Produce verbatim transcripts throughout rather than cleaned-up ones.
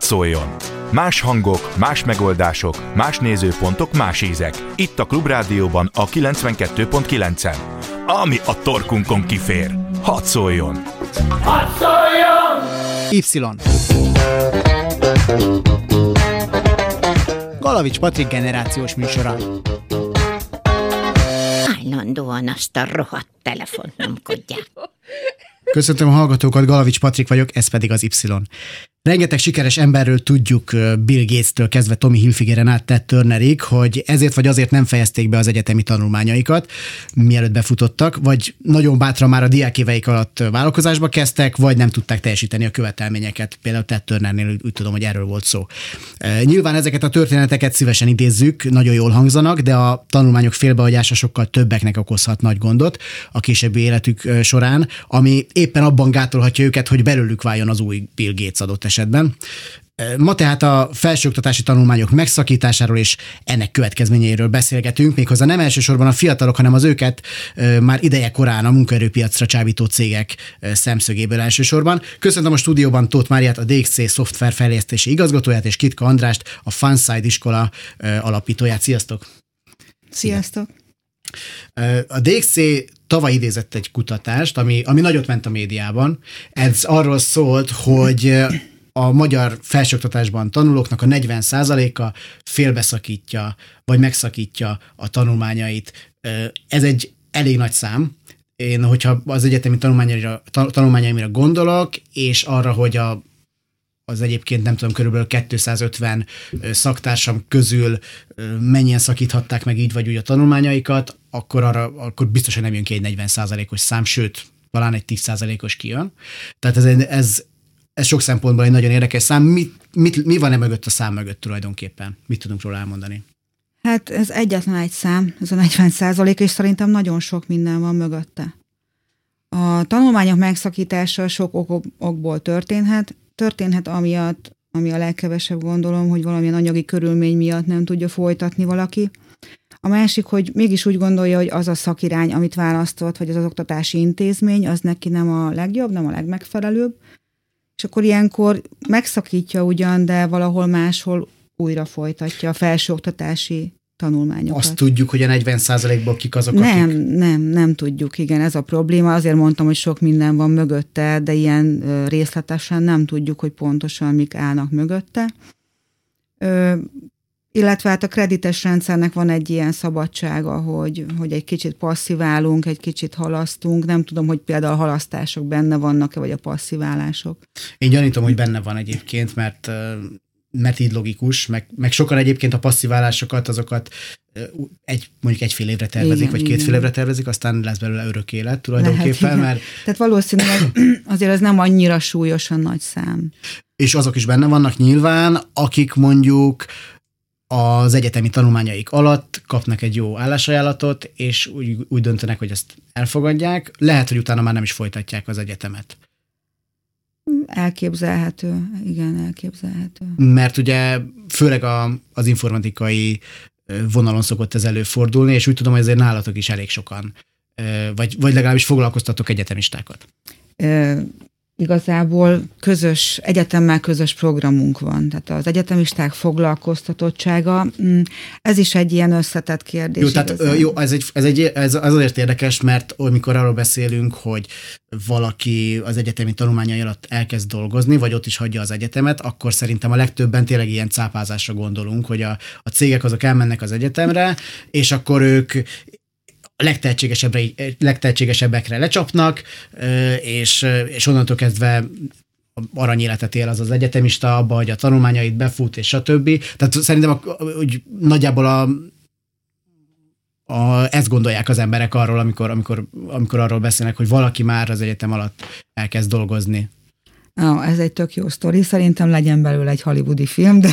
Hadd szóljon! Más hangok, más megoldások, más nézőpontok, más ízek. Itt a Klubrádióban a kilencvenkettő pont kilencen. Ami a torkunkon kifér. Hadd szóljon! Hadd szóljon! Y. Galavics Patrik generációs műsora. Állandóan azt a rohadt telefont nyomkodják. Köszöntöm a hallgatókat, Galavics Patrik vagyok, ez pedig az Y. Rengeteg sikeres emberről tudjuk, Bill Gates-től kezdve Tommy Hilfigeren át Ted Turnerig, hogy ezért vagy azért nem fejezték be az egyetemi tanulmányaikat, mielőtt befutottak, vagy nagyon bátran már a diákéveik alatt vállalkozásba kezdtek, vagy nem tudták teljesíteni a követelményeket. Például Ted Turnernél úgy, úgy tudom, hogy erről volt szó. Nyilván ezeket a történeteket szívesen idézzük, nagyon jól hangzanak, de a tanulmányok félbehagyása sokkal többeknek okozhat nagy gondot a későbbi életük során, ami éppen abban gátolhatja őket, hogy belőlük váljon az új Bill Gates adott esetben. Ma tehát a felsőoktatási tanulmányok megszakításáról és ennek következményeiről beszélgetünk, méghozzá nem elsősorban a fiatalok, hanem az őket már ideje korán a munkaerőpiacra csábító cégek szemszögéből elsősorban. Köszöntöm a stúdióban Tóth Máriát, a dé iksz cé szoftverfejlesztési igazgatóját, és Kitka Andrást, a Funside iskola alapítóját. Sziasztok! Sziasztok! A dé iksz cé tavaly idézett egy kutatást, ami, ami nagyot ment a médiában. Ez arról szólt, hogy a magyar felsőoktatásban tanulóknak a negyven százaléka félbeszakítja, vagy megszakítja a tanulmányait. Ez egy elég nagy szám. Én, hogyha az egyetemi tanulmányaira, tanulmányaimra gondolok, és arra, hogy a az egyébként nem tudom, körülbelül kétszázötven szaktársam közül mennyien szakíthatták meg így vagy úgy a tanulmányaikat, akkor, arra, akkor biztos, hogy nem jön ki egy negyven százalékos szám, sőt, talán egy tíz százalékos kijön. Tehát ez, ez, ez sok szempontból egy nagyon érdekes szám. Mit, mit, mi van e mögött a szám mögött tulajdonképpen? Mit tudunk róla elmondani? Hát ez egyetlen egy szám, ez a negyven százalék, és szerintem nagyon sok minden van mögötte. A tanulmányok megszakítása sok ok- okból történhet, történhet amiatt, ami a legkevesebb gondolom, hogy valamilyen anyagi körülmény miatt nem tudja folytatni valaki. A másik, hogy mégis úgy gondolja, hogy az a szakirány, amit választott, vagy az az oktatási intézmény, az neki nem a legjobb, nem a legmegfelelőbb. És akkor ilyenkor megszakítja ugyan, de valahol máshol újra folytatja a felsőoktatási tanulmányokat. Azt tudjuk, hogy a negyven százalékból kik azok, akik... Nem, nem, nem tudjuk, igen, ez a probléma. Azért mondtam, hogy sok minden van mögötte, de ilyen részletesen nem tudjuk, hogy pontosan mik állnak mögötte. Ö, illetve hát a kredites rendszernek van egy ilyen szabadsága, hogy, hogy egy kicsit passziválunk, egy kicsit halasztunk. Nem tudom, hogy például a halasztások benne vannak-e, vagy a passziválások. Én gyanítom, hogy benne van egyébként, mert... mert így logikus, meg, meg sokan egyébként a passziválásokat, azokat egy, mondjuk egyfél évre tervezik, igen, vagy igen. kétfél évre tervezik, aztán lesz belőle örök élet tulajdonképpen. Lehet, mert... Tehát valószínűleg azért ez nem annyira súlyosan nagy szám. És azok is benne vannak nyilván, akik mondjuk az egyetemi tanulmányaik alatt kapnak egy jó állásajánlatot, és úgy, úgy döntenek, hogy ezt elfogadják. Lehet, hogy utána már nem is folytatják az egyetemet. Elképzelhető, igen, elképzelhető. Mert ugye főleg a, az informatikai vonalon szokott ez előfordulni, és úgy tudom, hogy azért nálatok is elég sokan, vagy, vagy legalábbis foglalkoztatok egyetemistákat. E, igazából közös, egyetemmel közös programunk van, tehát az egyetemisták foglalkoztatottsága, ez is egy ilyen összetett kérdés. Jó, tehát, jó ez, egy, ez, egy, ez azért érdekes, mert amikor arról beszélünk, hogy valaki az egyetemi tanulmányai alatt elkezd dolgozni, vagy ott is hagyja az egyetemet, akkor szerintem a legtöbben tényleg ilyen cápázásra gondolunk, hogy a, a cégek azok elmennek az egyetemre, és akkor ők legtehetségesebbre, legtehetségesebbekre lecsapnak, és, és onnantól kezdve aranyéletet él az az egyetemista, abba, hogy a tanulmányait befut, és stb. Tehát szerintem a, úgy nagyjából a A, ezt gondolják az emberek arról, amikor, amikor, amikor arról beszélnek, hogy valaki már az egyetem alatt elkezd dolgozni. Oh, ez egy tök jó sztori. Szerintem legyen belőle egy hollywoodi film, de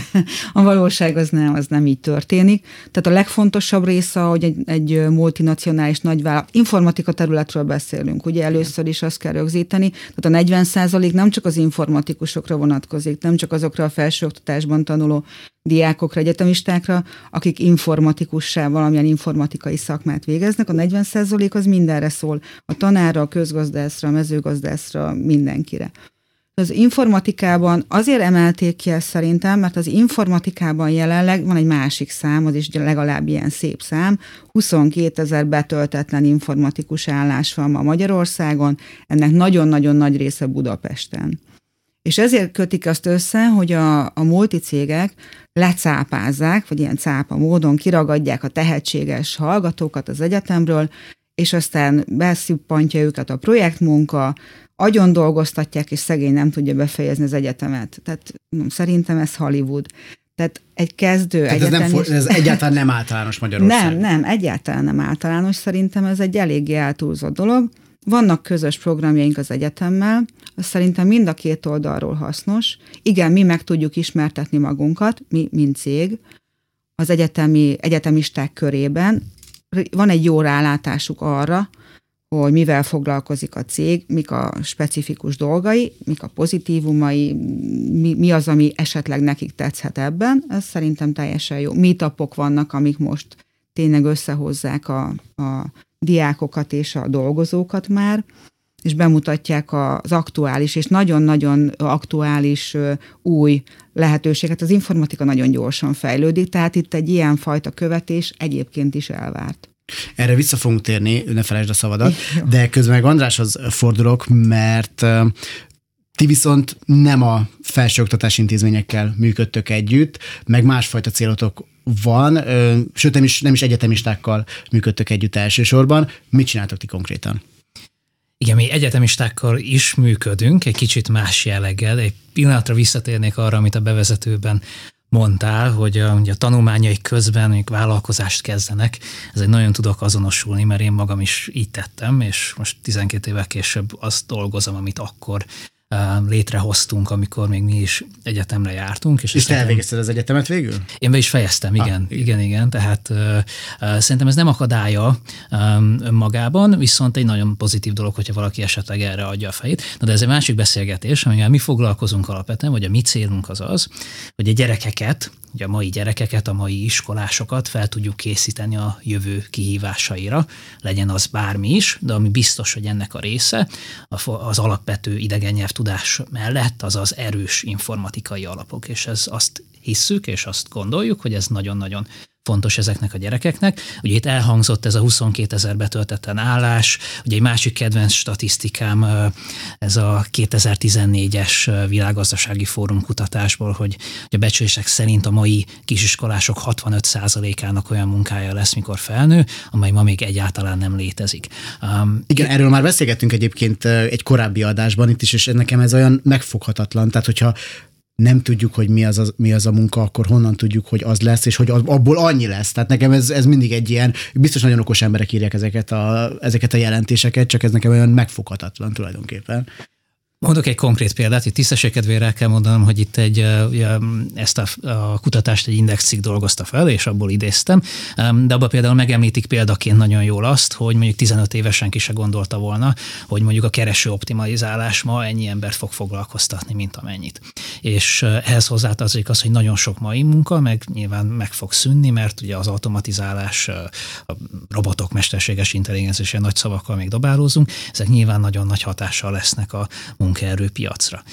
a valóság az nem, az nem így történik. Tehát a legfontosabb része, hogy egy, egy multinacionális nagyvállalat, informatika területről beszélünk, ugye először is azt kell rögzíteni, tehát a negyven százalék nem csak az informatikusokra vonatkozik, nem csak azokra a felsőoktatásban tanuló diákokra, egyetemistákra, akik informatikussá, valamilyen informatikai szakmát végeznek. A negyven százalék az mindenre szól, a tanárra, a közgazdászra, a mezőgazdászra, mindenkire. Az informatikában azért emelték ki ezt szerintem, mert az informatikában jelenleg van egy másik szám, az is legalább ilyen szép szám, huszonkétezer betöltetlen informatikus állás van ma Magyarországon, ennek nagyon-nagyon nagy része Budapesten. És ezért kötik azt össze, hogy a, a multicégek lecápázzák, vagy ilyen cápa módon kiragadják a tehetséges hallgatókat az egyetemről, és aztán beszippantja őket a projektmunka, agyon dolgoztatják, és szegény nem tudja befejezni az egyetemet. Tehát szerintem ez Hollywood. Tehát egy kezdő Tehát egyetem... Ez, nem for... ez egyáltalán nem általános Magyarországon. Nem, nem, egyáltalán nem általános. Szerintem ez egy eléggé eltúlzott dolog. Vannak közös programjaink az egyetemmel, az szerintem mind a két oldalról hasznos. Igen, mi meg tudjuk ismertetni magunkat, mi, mint cég, az egyetemi, egyetemisták körében. Van egy jó rálátásuk arra, hogy mivel foglalkozik a cég, mik a specifikus dolgai, mik a pozitívumai, mi, mi az, ami esetleg nekik tetszhet ebben. Ez szerintem teljesen jó. Meetupok vannak, amik most tényleg összehozzák a, a diákokat és a dolgozókat már, és bemutatják az aktuális és nagyon-nagyon aktuális új lehetőséget. Az informatika nagyon gyorsan fejlődik, tehát itt egy ilyen fajta követés egyébként is elvárt. Erre vissza fogunk térni, ne felejtsd a szavadat, de közben meg Andráshoz fordulok, mert ti viszont nem a felsőoktatási intézményekkel működtök együtt, meg másfajta célotok van, sőt nem is, nem is egyetemistákkal működtök együtt elsősorban. Mit csináltok ti konkrétan? Igen, mi egyetemistákkal is működünk, egy kicsit más jelleggel. Egy pillanatra visszatérnék arra, amit a bevezetőben mondtál, hogy a, a tanulmányaik közben még vállalkozást kezdenek. Ezért nagyon tudok azonosulni, mert én magam is így tettem, és most tizenkét évvel később azt dolgozom, amit akkor uh, létrehoztunk, amikor még mi is egyetemre jártunk. És, és te elvégezted az egyetemet végül? Én be is fejeztem, igen. Ah, igen, igen, igen. Tehát uh, uh, szerintem ez nem akadálya um, önmagában, viszont egy nagyon pozitív dolog, hogyha valaki esetleg erre adja a fejét. Na de ez egy másik beszélgetés, amivel mi foglalkozunk alapvetően, vagy a mi célunk az az, hogy a gyerekeket, ugye a mai gyerekeket, a mai iskolásokat fel tudjuk készíteni a jövő kihívásaira, legyen az bármi is, de ami biztos, hogy ennek a része az alapvető idegen nyelvtudás mellett az az erős informatikai alapok, és ez azt hisszük, és azt gondoljuk, hogy ez nagyon-nagyon fontos ezeknek a gyerekeknek. Ugye itt elhangzott ez a huszonkétezer betöltetlen állás, ugye egy másik kedvenc statisztikám ez a kétezer-tizennégyes világgazdasági fórum kutatásból, hogy a becslések szerint a mai kisiskolások hatvanöt százalékának olyan munkája lesz, mikor felnő, amely ma még egyáltalán nem létezik. Um, Igen, erről már beszélgettünk egyébként egy korábbi adásban itt is, és nekem ez olyan megfoghatatlan, tehát hogyha nem tudjuk, hogy mi az, a, mi az a munka, akkor honnan tudjuk, hogy az lesz, és hogy abból annyi lesz. Tehát nekem ez, ez mindig egy ilyen, biztos nagyon okos emberek írják ezeket a, ezeket a jelentéseket, csak ez nekem olyan megfoghatatlan tulajdonképpen. Mondok egy konkrét példát, itt tisztesség kedvére kell mondanom, hogy itt egy, ezt a, a kutatást egy indexcikk dolgozta fel, és abból idéztem, de abban például megemlítik példaként nagyon jól azt, hogy mondjuk tizenöt évesen ki se gondolta volna, hogy mondjuk a kereső optimalizálás ma ennyi embert fog foglalkoztatni, mint amennyit. És ehhez hozzátartozik az, hogy nagyon sok mai munka, meg nyilván meg fog szűnni, mert ugye az automatizálás, a robotok, mesterséges intelligencia és ilyen nagy szavakkal még dobálózunk, ezek nyilván nagyon nagy hatással lesznek a munkaerőpiacra.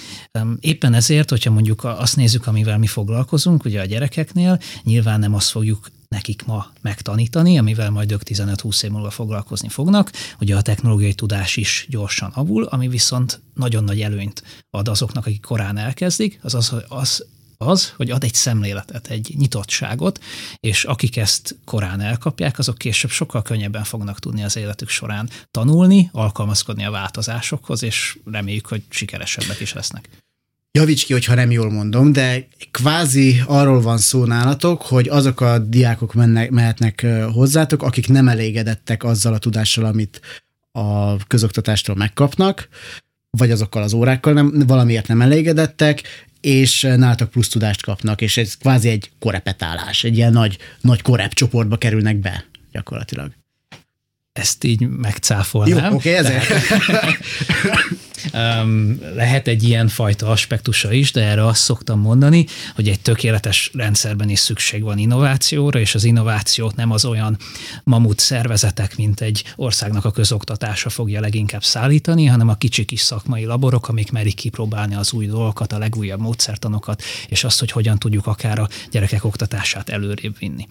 Éppen ezért, hogyha mondjuk azt nézzük, amivel mi foglalkozunk, ugye a gyerekeknél, nyilván nem azt fogjuk nekik ma megtanítani, amivel majd ők tizenöt-húsz év múlva foglalkozni fognak, ugye a technológiai tudás is gyorsan avul, ami viszont nagyon nagy előnyt ad azoknak, akik korán elkezdik, az az, hogy az az, hogy ad egy szemléletet, egy nyitottságot, és akik ezt korán elkapják, azok később sokkal könnyebben fognak tudni az életük során tanulni, alkalmazkodni a változásokhoz, és reméljük, hogy sikeresebbek is lesznek. Javíts ki, hogyha nem jól mondom, de kvázi arról van szó nálatok, hogy azok a diákok mennek, mehetnek hozzátok, akik nem elégedettek azzal a tudással, amit a közoktatástól megkapnak, vagy azokkal az órákkal nem, valamiért nem elégedettek, és nálatok plusz tudást kapnak, és ez kvázi egy korepetálás, egy ilyen nagy, nagy korep csoportba kerülnek be gyakorlatilag. ezt így megcáfolnám. Jó, oké, okay, ezért. Um, lehet egy ilyen fajta aspektusa is, de erre azt szoktam mondani, hogy egy tökéletes rendszerben is szükség van innovációra, és az innovációt nem az olyan mamut szervezetek, mint egy országnak a közoktatása fogja leginkább szállítani, hanem a kicsi kis szakmai laborok, amik merik kipróbálni az új dolgokat, a legújabb módszertanokat, és azt, hogy hogyan tudjuk akár a gyerekek oktatását előrébb vinni.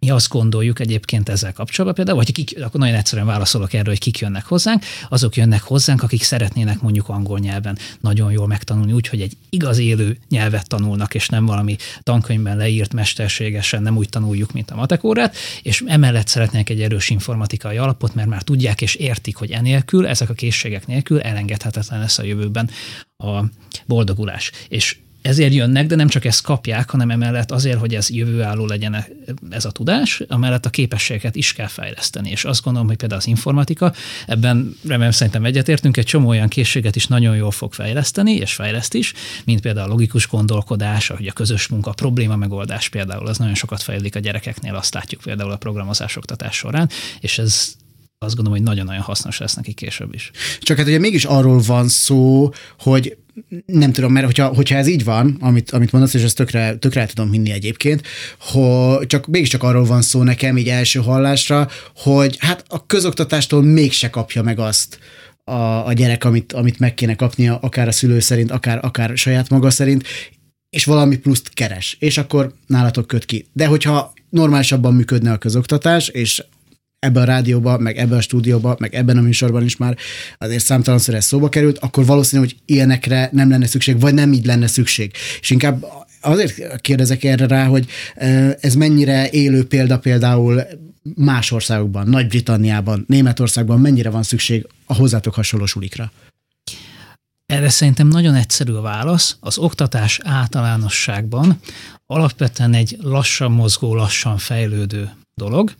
Mi azt gondoljuk egyébként ezzel kapcsolatban, például, hogy kik, akkor nagyon egyszerűen válaszolok erről, hogy kik jönnek hozzánk, azok jönnek hozzánk, akik szeretnének mondjuk angol nyelven nagyon jól megtanulni, úgyhogy egy igaz élő nyelvet tanulnak, és nem valami tankönyvben leírt mesterségesen, nem úgy tanuljuk, mint a matek órát, és emellett szeretnének egy erős informatikai alapot, mert már tudják és értik, hogy enélkül, ezek a készségek nélkül elengedhetetlen lesz a jövőben a boldogulás. És ezért jönnek, de nem csak ezt kapják, hanem emellett azért, hogy ez jövőálló legyen ez a tudás, amellett a képességeket is kell fejleszteni. És azt gondolom, hogy például az informatika, ebben remélem szerintem egyetértünk, egy csomó olyan készséget is nagyon jól fog fejleszteni, és fejleszt is, mint például a logikus gondolkodás, ahogy a közös munka, a probléma megoldás például, az nagyon sokat fejlődik a gyerekeknél, azt látjuk például a programozás oktatás során, és ez azt gondolom, hogy nagyon-nagyon hasznos lesz neki később is. Csak hát ugye mégis arról van szó, hogy nem tudom, mert hogyha, hogyha ez így van, amit, amit mondasz, és ezt tökre, tökre el tudom hinni egyébként, hogy csak, mégiscsak arról van szó nekem így első hallásra, hogy hát a közoktatástól mégse kapja meg azt a, a gyerek, amit, amit meg kéne kapnia, akár a szülő szerint, akár, akár saját maga szerint, és valami pluszt keres, és akkor nálatok köt ki. De hogyha normálisabban működne a közoktatás, és ebben a rádióban, meg ebben a stúdióban, meg ebben a műsorban is már azért számtalanszor ez szóba került, akkor valószínű, hogy ilyenekre nem lenne szükség, vagy nem így lenne szükség. És inkább azért kérdezek erre rá, hogy ez mennyire élő példa például más országokban, Nagy-Britanniában, Németországban, mennyire van szükség a hozzátok hasonló sulikra? Erre szerintem nagyon egyszerű a válasz. Az oktatás általánosságban alapvetően egy lassan mozgó, lassan fejlődő dolog.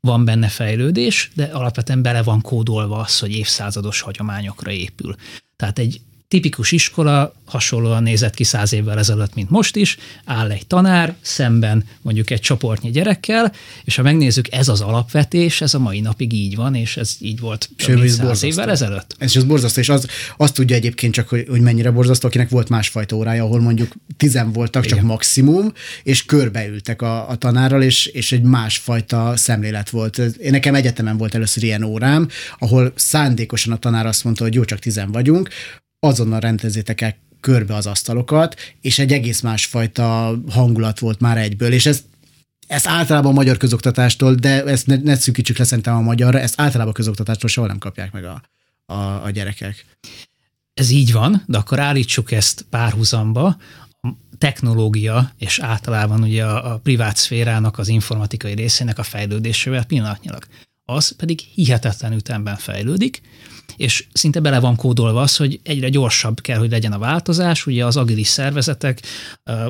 Van benne fejlődés, de alapvetően bele van kódolva az, hogy évszázados hagyományokra épül. Tehát egy tipikus iskola hasonlóan nézett ki száz évvel ezelőtt, mint most is, áll egy tanár szemben mondjuk egy csoportnyi gyerekkel, és ha megnézzük, ez az alapvetés, ez a mai napig így van, és ez így volt száz évvel ezelőtt. Ez is az borzasztó, és az, azt tudja egyébként csak, hogy, hogy mennyire borzasztó, akinek volt másfajta órája, ahol mondjuk tizen voltak, igen, csak maximum, és körbeültek a, a tanárral, és, és egy másfajta szemlélet volt. Én nekem egyetemen volt először ilyen órám, ahol szándékosan a tanár azt mondta, hogy jó, csak tizen vagyunk, azonnal rendezzétek el körbe az asztalokat, és egy egész másfajta hangulat volt már egyből, és ez, ez általában a magyar közoktatástól, de ezt ne, ne szűkítsük le szerintem a magyarra, ezt általában a közoktatástól soha nem kapják meg a, a, a gyerekek. Ez így van, de akkor állítsuk ezt párhuzamba, technológia, és általában ugye a, a privát szférának, az informatikai részének a fejlődésével pillanatnyilag. Az pedig hihetetlen ütemben fejlődik, és szinte bele van kódolva az, hogy egyre gyorsabb kell, hogy legyen a változás, ugye az agilis szervezetek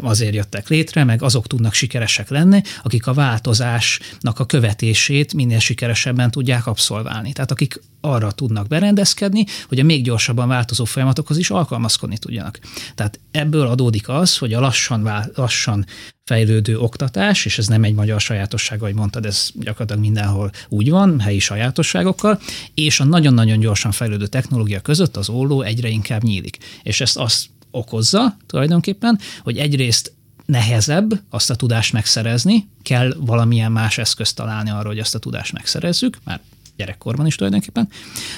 azért jöttek létre, meg azok tudnak sikeresek lenni, akik a változásnak a követését minél sikeresebben tudják abszolválni. Tehát akik arra tudnak berendezkedni, hogy a még gyorsabban változó folyamatokhoz is alkalmazkodni tudjanak. Tehát ebből adódik az, hogy a lassan, lassan fejlődő oktatás, és ez nem egy magyar sajátosság, ahogy mondtad, ez gyakorlatilag mindenhol úgy van, helyi sajátosságokkal, és a nagyon-nagyon gyorsan fejlődő technológia között az olló egyre inkább nyílik. És ezt azt okozza tulajdonképpen, hogy egyrészt nehezebb azt a tudást megszerezni, kell valamilyen más eszközt találni arra, hogy azt a tudást megszerezzük, már gyerekkorban is tulajdonképpen.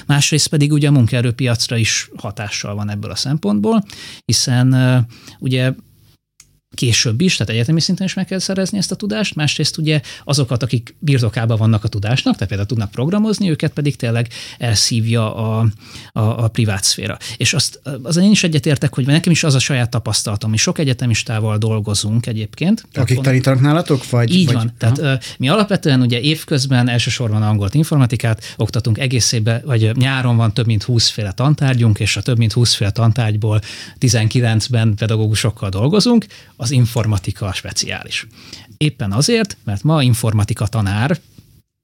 Másrészt pedig ugye a munkaerőpiacra is hatással van ebből a szempontból, hiszen ugye később is, tehát egyetemi szinten is meg kell szerezni ezt a tudást, másrészt ugye azokat, akik birtokában vannak a tudásnak, tehát például tudnak programozni, őket pedig tényleg elszívja a, a, a privát szféra. És azt, az én is egyetértek, hogy nekem is az a saját tapasztalatom, mi sok egyetemistával dolgozunk egyébként. Akik tanítanak nálatok? Vagy, így vagy, van. Ha? Tehát mi alapvetően ugye évközben elsősorban angolt, informatikát oktatunk egész évben, vagy nyáron van több mint húsz féle tantárgyunk, és a több mint húsz féle tantárgyból tizenkilencben pedagógusokkal dolgozunk. Az informatika speciális. Éppen azért, mert ma informatika tanár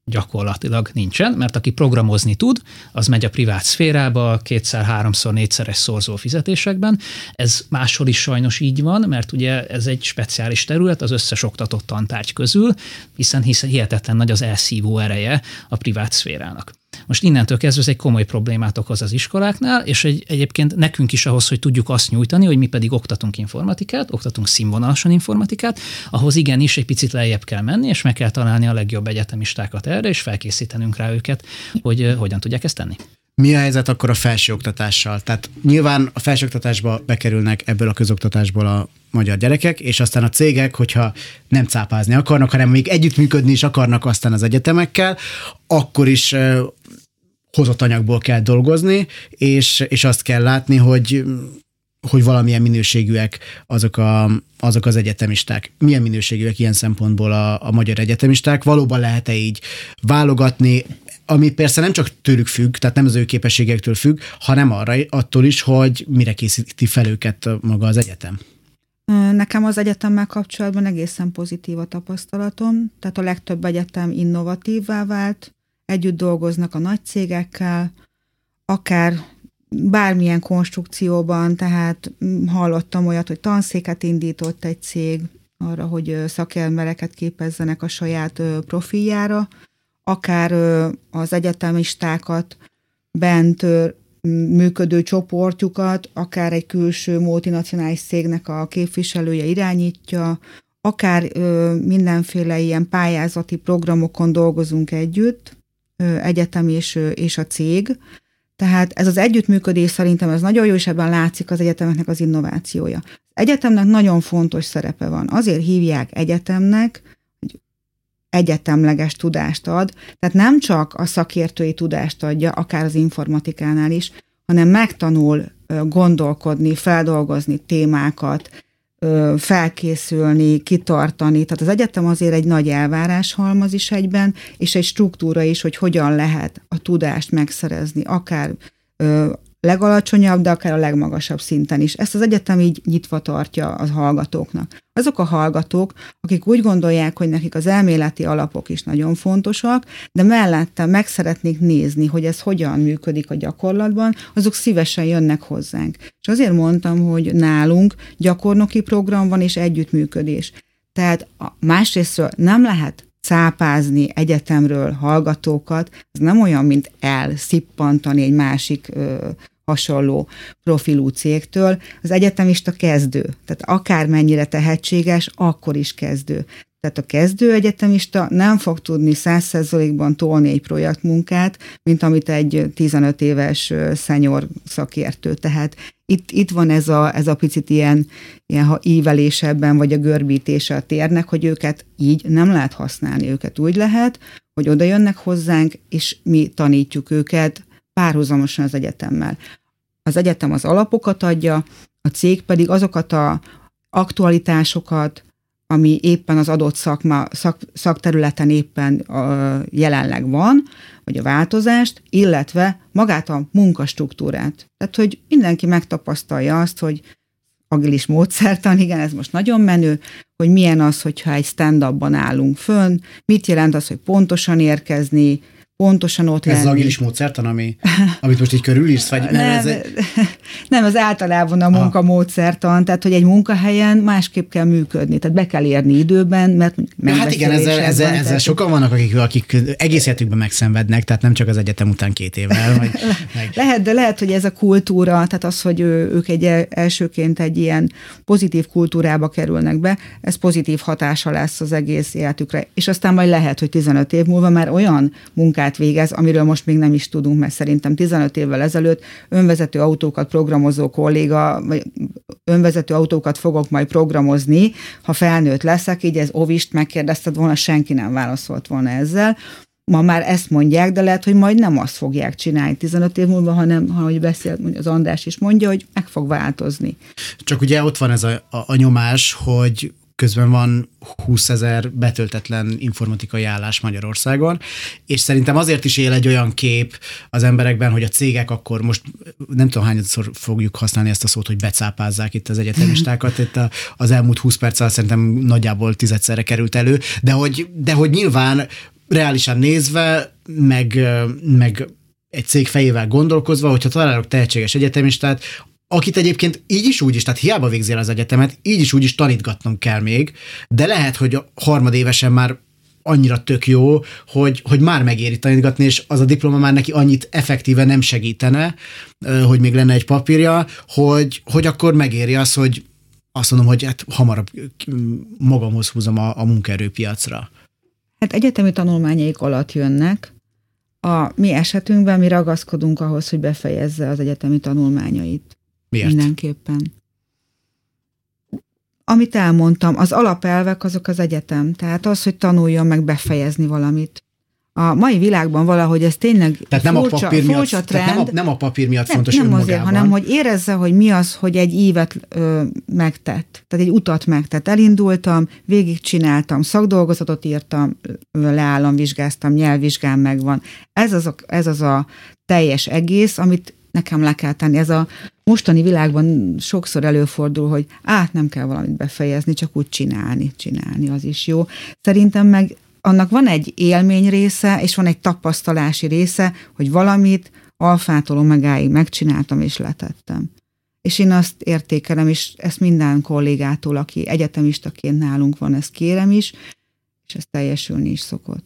gyakorlatilag nincsen, mert aki programozni tud, az megy a privát szférába kétszer, háromszor, négyszeres szorzó fizetésekben. Ez máshol is sajnos így van, mert ugye ez egy speciális terület az összes oktatott tantárgy közül, hiszen, hiszen hihetetlen nagy az elszívó ereje a privát szférának. Most innentől kezdve ez egy komoly problémát okoz az iskoláknál, és egy, egyébként nekünk is ahhoz, hogy tudjuk azt nyújtani, hogy mi pedig oktatunk informatikát, oktatunk színvonalasan informatikát, ahhoz igenis egy picit lejjebb kell menni, és meg kell találni a legjobb egyetemistákat erre, és felkészítenünk rá őket, hogy hogyan tudják ezt tenni. Mi a helyzet akkor a felsőoktatással? Tehát nyilván a felsőoktatásba bekerülnek ebből a közoktatásból a magyar gyerekek, és aztán a cégek, hogyha nem cápázni akarnak, hanem még együttműködni is akarnak aztán az egyetemekkel, akkor is hozott anyagból kell dolgozni, és, és azt kell látni, hogy, hogy valamilyen minőségűek azok, a, azok az egyetemisták. Milyen minőségűek ilyen szempontból a, a magyar egyetemisták? Valóban lehet-e így válogatni, ami persze nem csak tőlük függ, tehát nem az ő képességektől függ, hanem arra attól is, hogy mire készíti fel őket maga az egyetem. Nekem az egyetemmel kapcsolatban egészen pozitív a tapasztalatom, tehát a legtöbb egyetem innovatívvá vált, együtt dolgoznak a nagy cégekkel, akár bármilyen konstrukcióban, tehát hallottam olyat, hogy tanszéket indított egy cég arra, hogy szakembereket képezzenek a saját profiljára, akár az egyetemistákat, bent működő csoportjukat, akár egy külső multinacionális cégnek a képviselője irányítja, akár mindenféle ilyen pályázati programokon dolgozunk együtt, egyetem és, és a cég. Tehát ez az együttműködés szerintem ez nagyon jó, és ebben látszik az egyetemeknek az innovációja. Az egyetemnek nagyon fontos szerepe van. Azért hívják egyetemnek, egyetemleges tudást ad, tehát nem csak a szakértői tudást adja, akár az informatikánál is, hanem megtanul gondolkodni, feldolgozni témákat, felkészülni, kitartani. Tehát az egyetem azért egy nagy elváráshalmaz is egyben, és egy struktúra is, hogy hogyan lehet a tudást megszerezni, akár legalacsonyabb, de akár a legmagasabb szinten is. Ezt az egyetem így nyitva tartja a hallgatóknak. Azok a hallgatók, akik úgy gondolják, hogy nekik az elméleti alapok is nagyon fontosak, de mellette meg szeretnék nézni, hogy ez hogyan működik a gyakorlatban, azok szívesen jönnek hozzánk. És azért mondtam, hogy nálunk gyakornoki program van és együttműködés. Tehát másrésztről nem lehet cápázni egyetemről hallgatókat, ez nem olyan, mint elszippantani egy másik ö, hasonló profilú cégtől. Az egyetemista kezdő, tehát akármennyire tehetséges, akkor is kezdő. Tehát a kezdő egyetemista nem fog tudni száz százalékban tolni egy projektmunkát, mint amit egy tizenöt éves senior szakértő. Tehát itt, itt van ez a, ez a picit ilyen, ilyen ha ívelés ebben, vagy a görbítése a térnek, hogy őket így nem lehet használni. Őket úgy lehet, hogy oda jönnek hozzánk, és mi tanítjuk őket párhuzamosan az egyetemmel. Az egyetem az alapokat adja, a cég pedig azokat az aktualitásokat, ami éppen az adott szakma, szak, szakterületen éppen a, jelenleg van, vagy a változást, illetve magát a munkastruktúrát. Tehát, hogy mindenki megtapasztalja azt, hogy agilis módszertan, igen, ez most nagyon menő, hogy milyen az, hogyha egy stand-upban állunk fönn, mit jelent az, hogy pontosan érkezni, pontosan ott lenni. Ez az agilis módszertan, ami, amit most így körülírsz? Vagy nem, ez egy... nem, az általában a munkamódszertan, tehát hogy egy munkahelyen másképp kell működni, tehát be kell érni időben, mert megbeszélések. Hát igen, ezzel, van, ezzel, ezzel sokan vannak, akik, akik egész életükben megszenvednek, tehát nem csak az egyetem után két évvel. Vagy meg... Lehet, de lehet, hogy ez a kultúra, tehát az, hogy ők egy elsőként egy ilyen pozitív kultúrába kerülnek be, ez pozitív hatása lesz az egész életükre. És aztán majd lehet, hogy tizenöt év múlva már olyan munkát végez, amiről most még nem is tudunk, mert szerintem tizenöt évvel ezelőtt önvezető autókat programozó kolléga, vagy önvezető autókat fogok majd programozni, ha felnőtt leszek, így ez óvist megkérdezted volna, senki nem válaszolt volna ezzel. Ma már ezt mondják, de lehet, hogy majd nem azt fogják csinálni tizenöt év múlva, hanem, ahogy beszél, az András is mondja, hogy meg fog változni. Csak ugye ott van ez a, a, a nyomás, hogy közben van húszezer betöltetlen informatikai állás Magyarországon, és szerintem azért is él egy olyan kép az emberekben, hogy a cégek akkor most, nem tudom hányszor fogjuk használni ezt a szót, hogy becápázzák itt az egyetemistákat, itt a, az elmúlt húsz perc alatt szerintem nagyjából tízszerre került elő, de hogy, de hogy nyilván reálisan nézve, meg, meg egy cég fejével gondolkozva, hogyha találok tehetséges egyetemistát, akit egyébként így is úgy is, tehát hiába végzél az egyetemet, így is úgy is tanítgatnom kell még, de lehet, hogy a harmadévesen már annyira tök jó, hogy, hogy már megéri tanítgatni, és az a diploma már neki annyit effektíve nem segítene, hogy még lenne egy papírja, hogy, hogy akkor megéri az, hogy azt mondom, hogy hát hamarabb magamhoz húzom a, a munkaerőpiacra. Hát egyetemi tanulmányaik alatt jönnek. A mi esetünkben mi ragaszkodunk ahhoz, hogy befejezze az egyetemi tanulmányait. Miért? Mindenképpen. Amit elmondtam, az alapelvek azok az egyetem. Tehát az, hogy tanuljon meg befejezni valamit. A mai világban valahogy ez tényleg tehát nem furcsa, a papír miatt, furcsa trend. Tehát nem, a, nem a papír miatt nem, fontos nem önmagában. Nem azért, hanem hogy érezze, hogy mi az, hogy egy ívet ö, megtett. Tehát egy utat megtett. Elindultam, végigcsináltam, szakdolgozatot írtam, leállam, vizsgáztam, nyelvvizsgám megvan. Ez az a, ez az a teljes egész, amit nekem le kell tenni. Ez a mostani világban sokszor előfordul, hogy át nem kell valamit befejezni, csak úgy csinálni, csinálni, az is jó. Szerintem meg annak van egy élmény része, és van egy tapasztalási része, hogy valamit alfától omegáig megcsináltam, és letettem. És én azt értékelem, és ezt minden kollégától, aki egyetemistaként nálunk van, ezt kérem is, és ez teljesülni is szokott.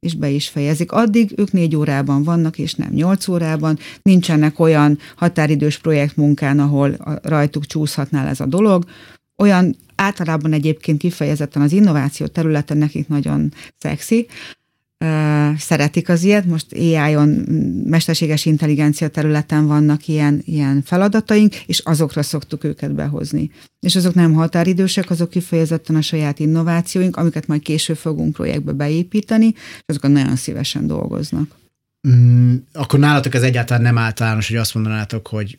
És be is fejezik. Addig ők négy órában vannak, és nem nyolc órában. Nincsenek olyan határidős projektmunkán, ahol rajtuk csúszhatnál ez a dolog. Olyan általában egyébként kifejezetten az innováció területen nekik nagyon szexi. Szeretik az ilyet. Most á í-on, mesterséges intelligencia területen vannak ilyen, ilyen feladataink, és azokra szoktuk őket behozni. És azok nem határidősek, azok kifejezetten a saját innovációink, amiket majd később fogunk projektbe beépíteni, és azokat nagyon szívesen dolgoznak. Mm, akkor nálatok ez egyáltalán nem általános, hogy azt mondanátok, hogy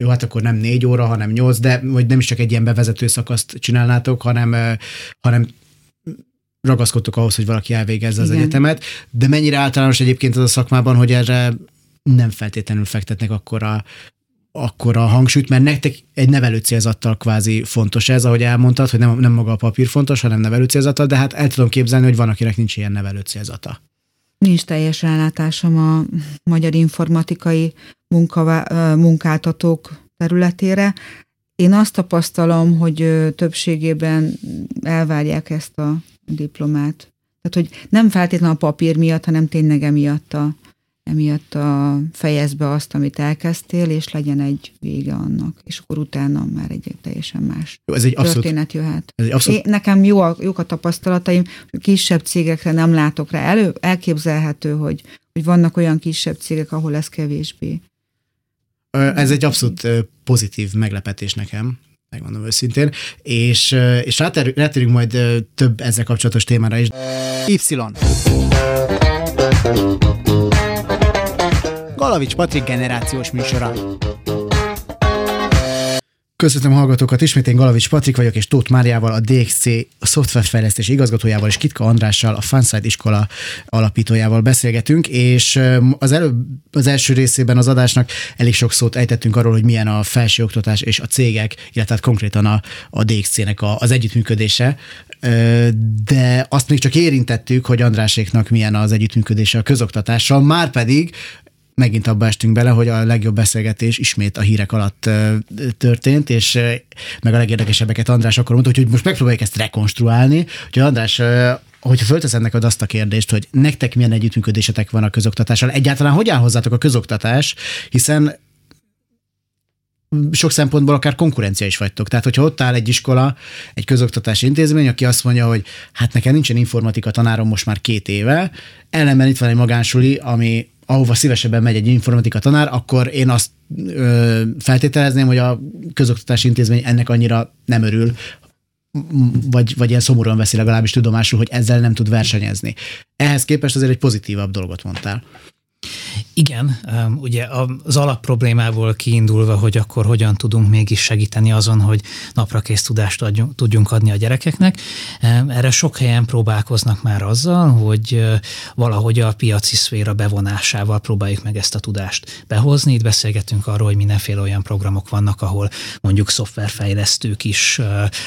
jó, hát akkor nem négy óra, hanem nyolc, de vagy nem is csak egy ilyen bevezető szakaszt csinálnátok, hanem, hanem ragaszkodtok ahhoz, hogy valaki elvégezze az igen. egyetemet, de mennyire általános egyébként az a szakmában, hogy erre nem feltétlenül fektetnek akkora, akkora hangsúlyt, mert nektek egy nevelőcélzattal kvázi fontos ez, ahogy elmondtad, hogy nem, nem maga a papír fontos, hanem nevelőcélzattal, de hát el tudom képzelni, hogy van, akinek nincs ilyen nevelőcélzata. Nincs teljes rálátásom a magyar informatikai munkavá- munkáltatók területére. Én azt tapasztalom, hogy többségében elvárják ezt a diplomát. Tehát, hogy nem feltétlenül a papír miatt, hanem tényleg emiatt a, emiatt a fejezd be azt, amit elkezdtél, és legyen egy vége annak. És akkor utána már egy teljesen más jó, ez egy történet abszolút, jöhet. Ez egy abszolút... Én, nekem jó a, jók a tapasztalataim, kisebb cégekre nem látok rá. Elő, elképzelhető, hogy, hogy vannak olyan kisebb cégek, ahol ez kevésbé. Ez egy abszolút pozitív meglepetés nekem, megmondom őszintén, és, és ráter, rátérünk majd több ezzel kapcsolatos témára is. Y. Galavics Patrik generációs műsora. Köszöntöm hallgatókat, ismét én Galavics Patrik vagyok, és Tóth Máriával, a dé iksz cé a szoftverfejlesztési igazgatójával, és Kitka Andrással, a Funside iskola alapítójával beszélgetünk, és az előbb, az első részében az adásnak elég sok szót ejtettünk arról, hogy milyen a felsőoktatás és a cégek, illetve konkrétan a, a dé iksz cé-nek a, az együttműködése, de azt még csak érintettük, hogy Andráséknak milyen az együttműködése a közoktatással, már pedig megint abba estünk bele, hogy a legjobb beszélgetés ismét a hírek alatt történt, és meg a legérdekesebbeket András akkor mondta, hogy most megpróbáljuk ezt rekonstruálni. Úgyhogy András, hogyha fölteszed neked azt a kérdést, hogy nektek milyen együttműködésetek van a közoktatással, egyáltalán hogy áll hozzátok a közoktatás, hiszen sok szempontból akár konkurencia is vagytok. Tehát, hogyha ott áll egy iskola, egy közoktatási intézmény, aki azt mondja, hogy hát nekem nincsen informatika tanárom most már két éve, ellenben itt van egy magánsuli, ami ahova szívesebben megy egy informatika tanár, akkor én azt ö, feltételezném, hogy a közoktatási intézmény ennek annyira nem örül, vagy, vagy ilyen szomorúan veszi legalábbis tudomásul, hogy ezzel nem tud versenyezni. Ehhez képest azért egy pozitívabb dolgot mondtál. Igen, ugye az alapproblémából kiindulva, hogy akkor hogyan tudunk mégis segíteni azon, hogy naprakész tudást adjunk, tudjunk adni a gyerekeknek. Erre sok helyen próbálkoznak már azzal, hogy valahogy a piaci szféra bevonásával próbáljuk meg ezt a tudást behozni. Itt beszélgetünk arról, hogy mindenféle olyan programok vannak, ahol mondjuk szoftverfejlesztők is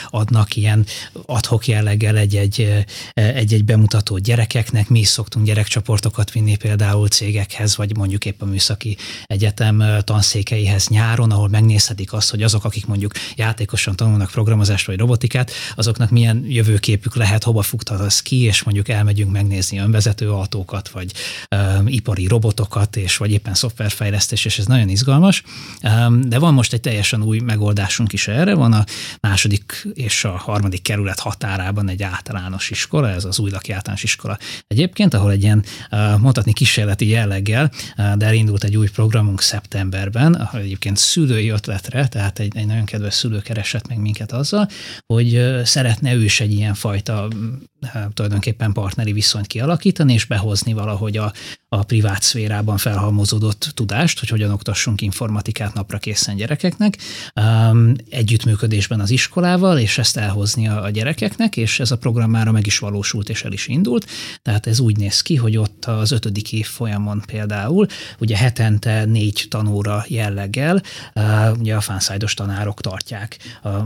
adnak ilyen ad hoc jelleggel egy-egy, egy-egy bemutatót gyerekeknek. Mi is szoktunk gyerekcsoportokat vinni például cégekhez, vagy mondjuk épp a műszaki egyetem tanszékeihez nyáron, ahol megnézhetik azt, hogy azok, akik mondjuk játékosan tanulnak programozást vagy robotikát, azoknak milyen jövőképük lehet, hova futhat az ki, és mondjuk elmegyünk megnézni önvezető autókat, vagy um, ipari robotokat, és vagy éppen szoftverfejlesztés, és ez nagyon izgalmas. Um, de van most egy teljesen új megoldásunk is erre, van a második és a harmadik kerület határában egy általános iskola, ez az új Laki általános iskola egyébként, ahol egy ilyen uh, mondhatni kísérleti jelleggel, de elindult egy új programunk szeptemberben, egyébként szülői ötletre, tehát egy, egy nagyon kedves szülő keresett meg minket azzal, hogy szeretne ő is egy ilyenfajta tulajdonképpen partneri viszonyt kialakítani, és behozni valahogy a, a privát szférában felhalmozódott tudást, hogy hogyan oktassunk informatikát napra készen gyerekeknek, együttműködésben az iskolával, és ezt elhozni a, a gyerekeknek, és ez a program mára meg is valósult, és el is indult. Tehát ez úgy néz ki, hogy ott az ötödik év folyamon például, ugye hetente négy tanóra jelleggel, ugye a Funside-os tanárok tartják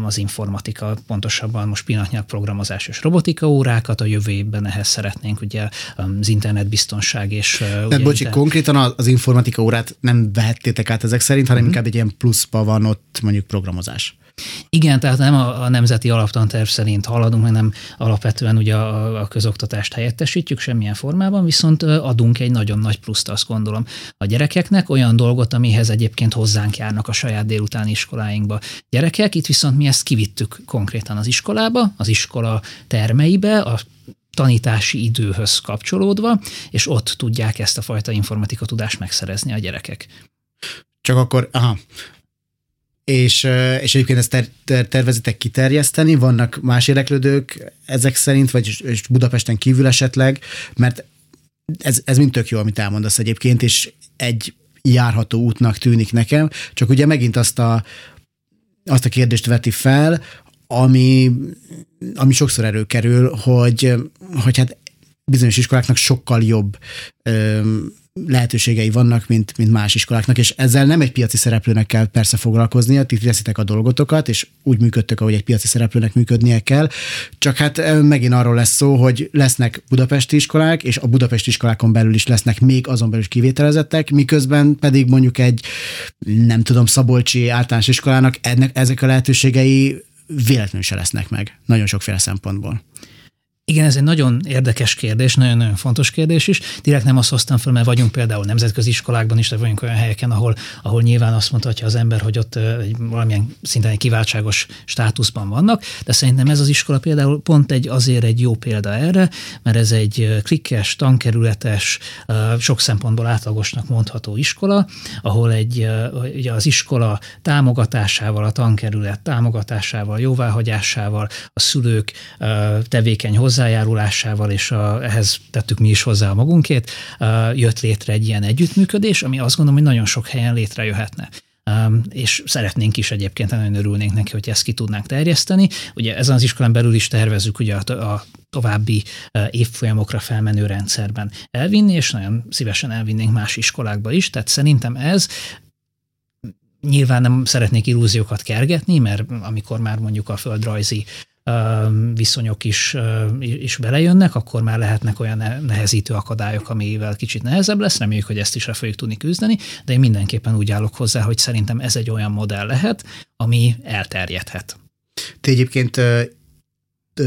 az informatika, pontosabban most pillanatnyilag programozás és robotika órák, a jövő évben ehhez szeretnénk ugye az internetbiztonság és... Tehát bocsi, inter... konkrétan az informatika órát nem vehettétek át ezek szerint, hanem mm. inkább egy ilyen pluszba van ott mondjuk programozás. Igen, tehát nem a, a nemzeti alaptanterv szerint haladunk, hanem alapvetően ugye a, a közoktatást helyettesítjük semmilyen formában, viszont adunk egy nagyon nagy pluszt, azt gondolom, a gyerekeknek, olyan dolgot, amihez egyébként hozzánk járnak a saját délutáni iskoláinkba gyerekek. Itt viszont mi ezt kivittük konkrétan az iskolába, az iskola termeibe, a tanítási időhöz kapcsolódva, és ott tudják ezt a fajta informatika tudást megszerezni a gyerekek. Csak akkor, aha, És, és egyébként ezt ter, ter, tervezitek kiterjeszteni, vannak más érdeklődők ezek szerint, vagy és Budapesten kívül esetleg, mert ez, ez mind tök jó, amit elmondasz egyébként, és egy járható útnak tűnik nekem, csak ugye megint azt a, azt a kérdést veti fel, ami, ami sokszor előkerül, hogy, hogy hát bizonyos iskoláknak sokkal jobb öm, lehetőségei vannak, mint, mint más iskoláknak, és ezzel nem egy piaci szereplőnek kell persze foglalkoznia, ti teszitek a dolgotokat, és úgy működtök, ahogy egy piaci szereplőnek működnie kell, csak hát megint arról lesz szó, hogy lesznek budapesti iskolák, és a budapesti iskolákon belül is lesznek még azon belül is kivételezettek, miközben pedig mondjuk egy, nem tudom, szabolcsi általános iskolának ennek, ezek a lehetőségei véletlenül se lesznek meg, nagyon sokféle szempontból. Igen, ez egy nagyon érdekes kérdés, nagyon-nagyon fontos kérdés is. Direkt nem azt hoztam fel, mert vagyunk például nemzetközi iskolákban is, de vagyunk olyan helyeken, ahol, ahol nyilván azt mondhatja az ember, hogy ott egy valamilyen szinten egy kiváltságos státuszban vannak, de szerintem ez az iskola például pont egy azért egy jó példa erre, mert ez egy klikkes, tankerületes, sok szempontból átlagosnak mondható iskola, ahol egy, ugye az iskola támogatásával, a tankerület támogatásával, jóváhagyásával, a szülők tevékeny hozzá hozzájárulásával, és a, ehhez tettük mi is hozzá a magunkét, jött létre egy ilyen együttműködés, ami azt gondolom, hogy nagyon sok helyen létrejöhetne. És szeretnénk is egyébként, nagyon örülnénk neki, hogy ezt ki tudnánk terjeszteni. Ugye ezen az iskolán belül is tervezünk ugye a, a további évfolyamokra felmenő rendszerben elvinni, és nagyon szívesen elvinnénk más iskolákba is, tehát szerintem ez nyilván nem szeretnék illúziókat kergetni, mert amikor már mondjuk a földrajzi viszonyok is, is belejönnek, akkor már lehetnek olyan nehezítő akadályok, amivel kicsit nehezebb lesz. Reméljük, hogy ezt is le fogjuk tudni küzdeni, de én mindenképpen úgy állok hozzá, hogy szerintem ez egy olyan modell lehet, ami elterjedhet. Te egyébként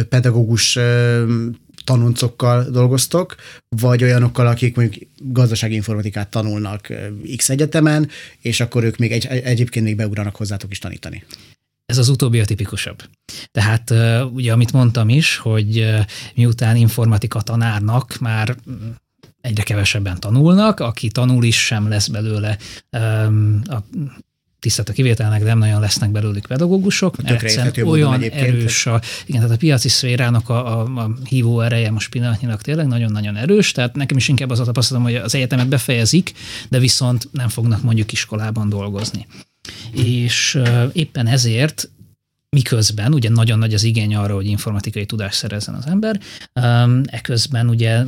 pedagógus tanoncokkal dolgoztok, vagy olyanokkal, akik mondjuk gazdasági informatikát tanulnak X egyetemen, és akkor ők még egy, egyébként még beugranak hozzátok is tanítani? Ez az utóbbi a tipikusabb. Tehát ugye, amit mondtam is, hogy miután informatika tanárnak már egyre kevesebben tanulnak, aki tanul is, sem lesz belőle a tisztelt a kivételnek, de nem nagyon lesznek belőlük pedagógusok, mert egyszerűen olyan erős a, igen, tehát a piaci szférának a, a, a hívó ereje most pillanatnyilag tényleg nagyon-nagyon erős, tehát nekem is inkább az a tapasztalatom, hogy az egyetemet befejezik, de viszont nem fognak mondjuk iskolában dolgozni. És éppen ezért miközben ugye nagyon nagy az igény arra, hogy informatikai tudást szerezzen az ember, eközben ugye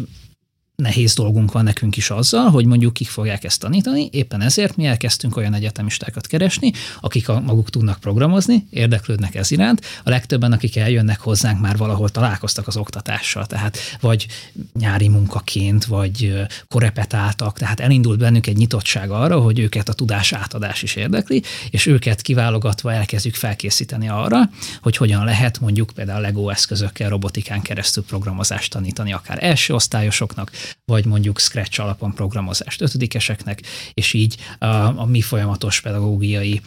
nehéz dolgunk van nekünk is azzal, hogy mondjuk kik fogják ezt tanítani, éppen ezért mi elkezdtünk olyan egyetemistákat keresni, akik a maguk tudnak programozni, érdeklődnek ez iránt. A legtöbben, akik eljönnek hozzánk, már valahol találkoztak az oktatással, tehát vagy nyári munkaként, vagy korepetáltak, tehát elindult bennünk egy nyitottság arra, hogy őket a tudás átadás is érdekli, és őket kiválogatva elkezdjük felkészíteni arra, hogy hogyan lehet mondjuk például LEGO eszközökkel, robotikán keresztül programozást tanítani, akár első osztályosoknak, vagy mondjuk Scratch alapon programozást ötödikeseknek, és így a, a mi folyamatos pedagógiai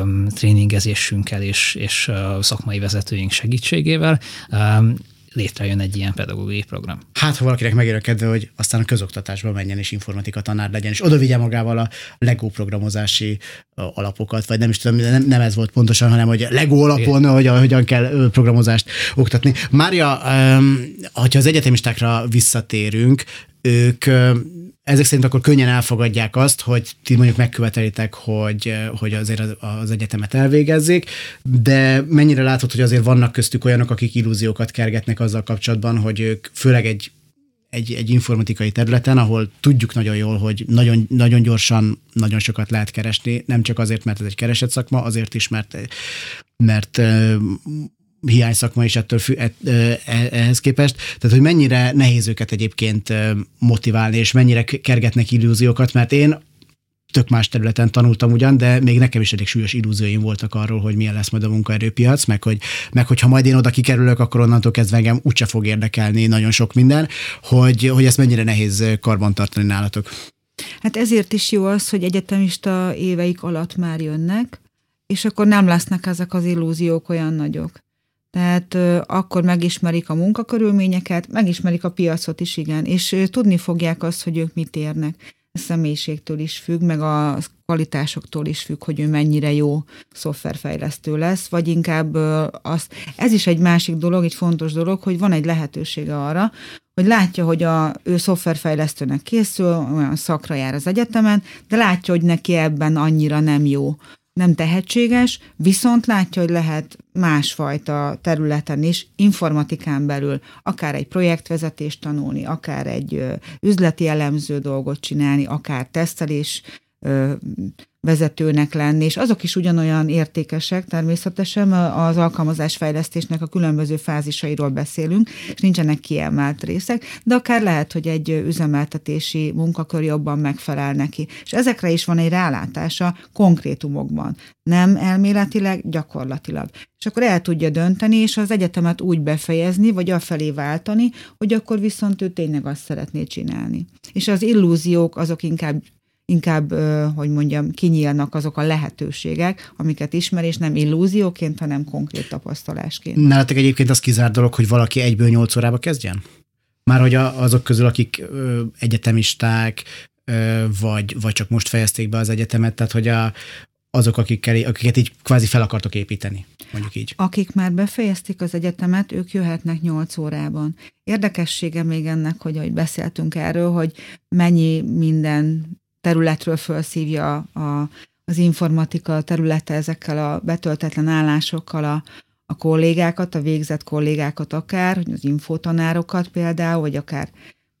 um, tréningezésünkkel és, és a szakmai vezetőink segítségével um, létrejön egy ilyen pedagógiai program. Hát, ha valakinek megér a kedve, hogy aztán a közoktatásba menjen és informatika tanár legyen, és oda vigye magával a LEGO programozási alapokat, vagy nem is tudom, nem, nem ez volt pontosan, hanem hogy LEGO alapon, hogy hogyan kell programozást oktatni. Mária, hogyha az egyetemistákra visszatérünk, ők ezek szerint akkor könnyen elfogadják azt, hogy ti mondjuk megkövetelitek, hogy, hogy azért az egyetemet elvégezzék, de mennyire látod, hogy azért vannak köztük olyanok, akik illúziókat kergetnek azzal kapcsolatban, hogy ők főleg egy, egy, egy informatikai területen, ahol tudjuk nagyon jól, hogy nagyon, nagyon gyorsan nagyon sokat lehet keresni, nem csak azért, mert ez egy keresett szakma, azért is, mert, mert hiány szakma is ettől fü- eh, eh, eh, ehhez képest. Tehát, hogy mennyire nehéz őket egyébként motiválni, és mennyire kergetnek illúziókat, mert én tök más területen tanultam ugyan, de még nekem is elég súlyos illúzióim voltak arról, hogy milyen lesz majd a munkaerőpiac, meg hogy, meg hogy ha majd én oda kikerülök, akkor onnantól kezdve engem úgyse fog érdekelni nagyon sok minden, hogy, hogy ezt mennyire nehéz karbantartani nálatok. Hát ezért is jó az, hogy egyetemista éveik alatt már jönnek, és akkor nem lesznek ezek az illúziók olyan nagyok. Tehát ö, akkor megismerik a munkakörülményeket, megismerik a piacot is, igen, és ö, tudni fogják azt, hogy ők mit érnek. A személyiségtől is függ, meg a kvalitásoktól is függ, hogy ő mennyire jó szoftverfejlesztő lesz, vagy inkább ö, az. Ez is egy másik dolog, egy fontos dolog, hogy van egy lehetősége arra, hogy látja, hogy a, ő szoftverfejlesztőnek készül, olyan szakra jár az egyetemen, de látja, hogy neki ebben annyira nem jó, nem tehetséges, viszont látja, hogy lehet másfajta területen is, informatikán belül, akár egy projektvezetést tanulni, akár egy üzleti elemző dolgot csinálni, akár tesztelés vezetőnek lenni, és azok is ugyanolyan értékesek, természetesen az alkalmazásfejlesztésnek a különböző fázisairól beszélünk, és nincsenek kiemelt részek, de akár lehet, hogy egy üzemeltetési munkakör jobban megfelel neki. És ezekre is van egy rálátása konkrétumokban, nem elméletileg, gyakorlatilag. És akkor el tudja dönteni, és az egyetemet úgy befejezni, vagy afelé váltani, hogy akkor viszont ő tényleg azt szeretné csinálni. És az illúziók azok inkább inkább, hogy mondjam, kinyílnak azok a lehetőségek, amiket ismer, és nem illúzióként, hanem konkrét tapasztalásként. Nálatok egyébként az kizárt dolog, hogy valaki egyből nyolc órába kezdjen? Márhogy azok közül, akik egyetemisták, vagy, vagy csak most fejezték be az egyetemet, tehát hogy a, azok, akikkel, akiket így kvázi fel akartok építeni, mondjuk így. Akik már befejezték az egyetemet, ők jöhetnek nyolc órában. Érdekessége még ennek, hogy ahogy beszéltünk erről, hogy mennyi minden területről felszívja a, az informatika területe ezekkel a betöltetlen állásokkal a, a kollégákat, a végzett kollégákat akár, az infotanárokat például, vagy akár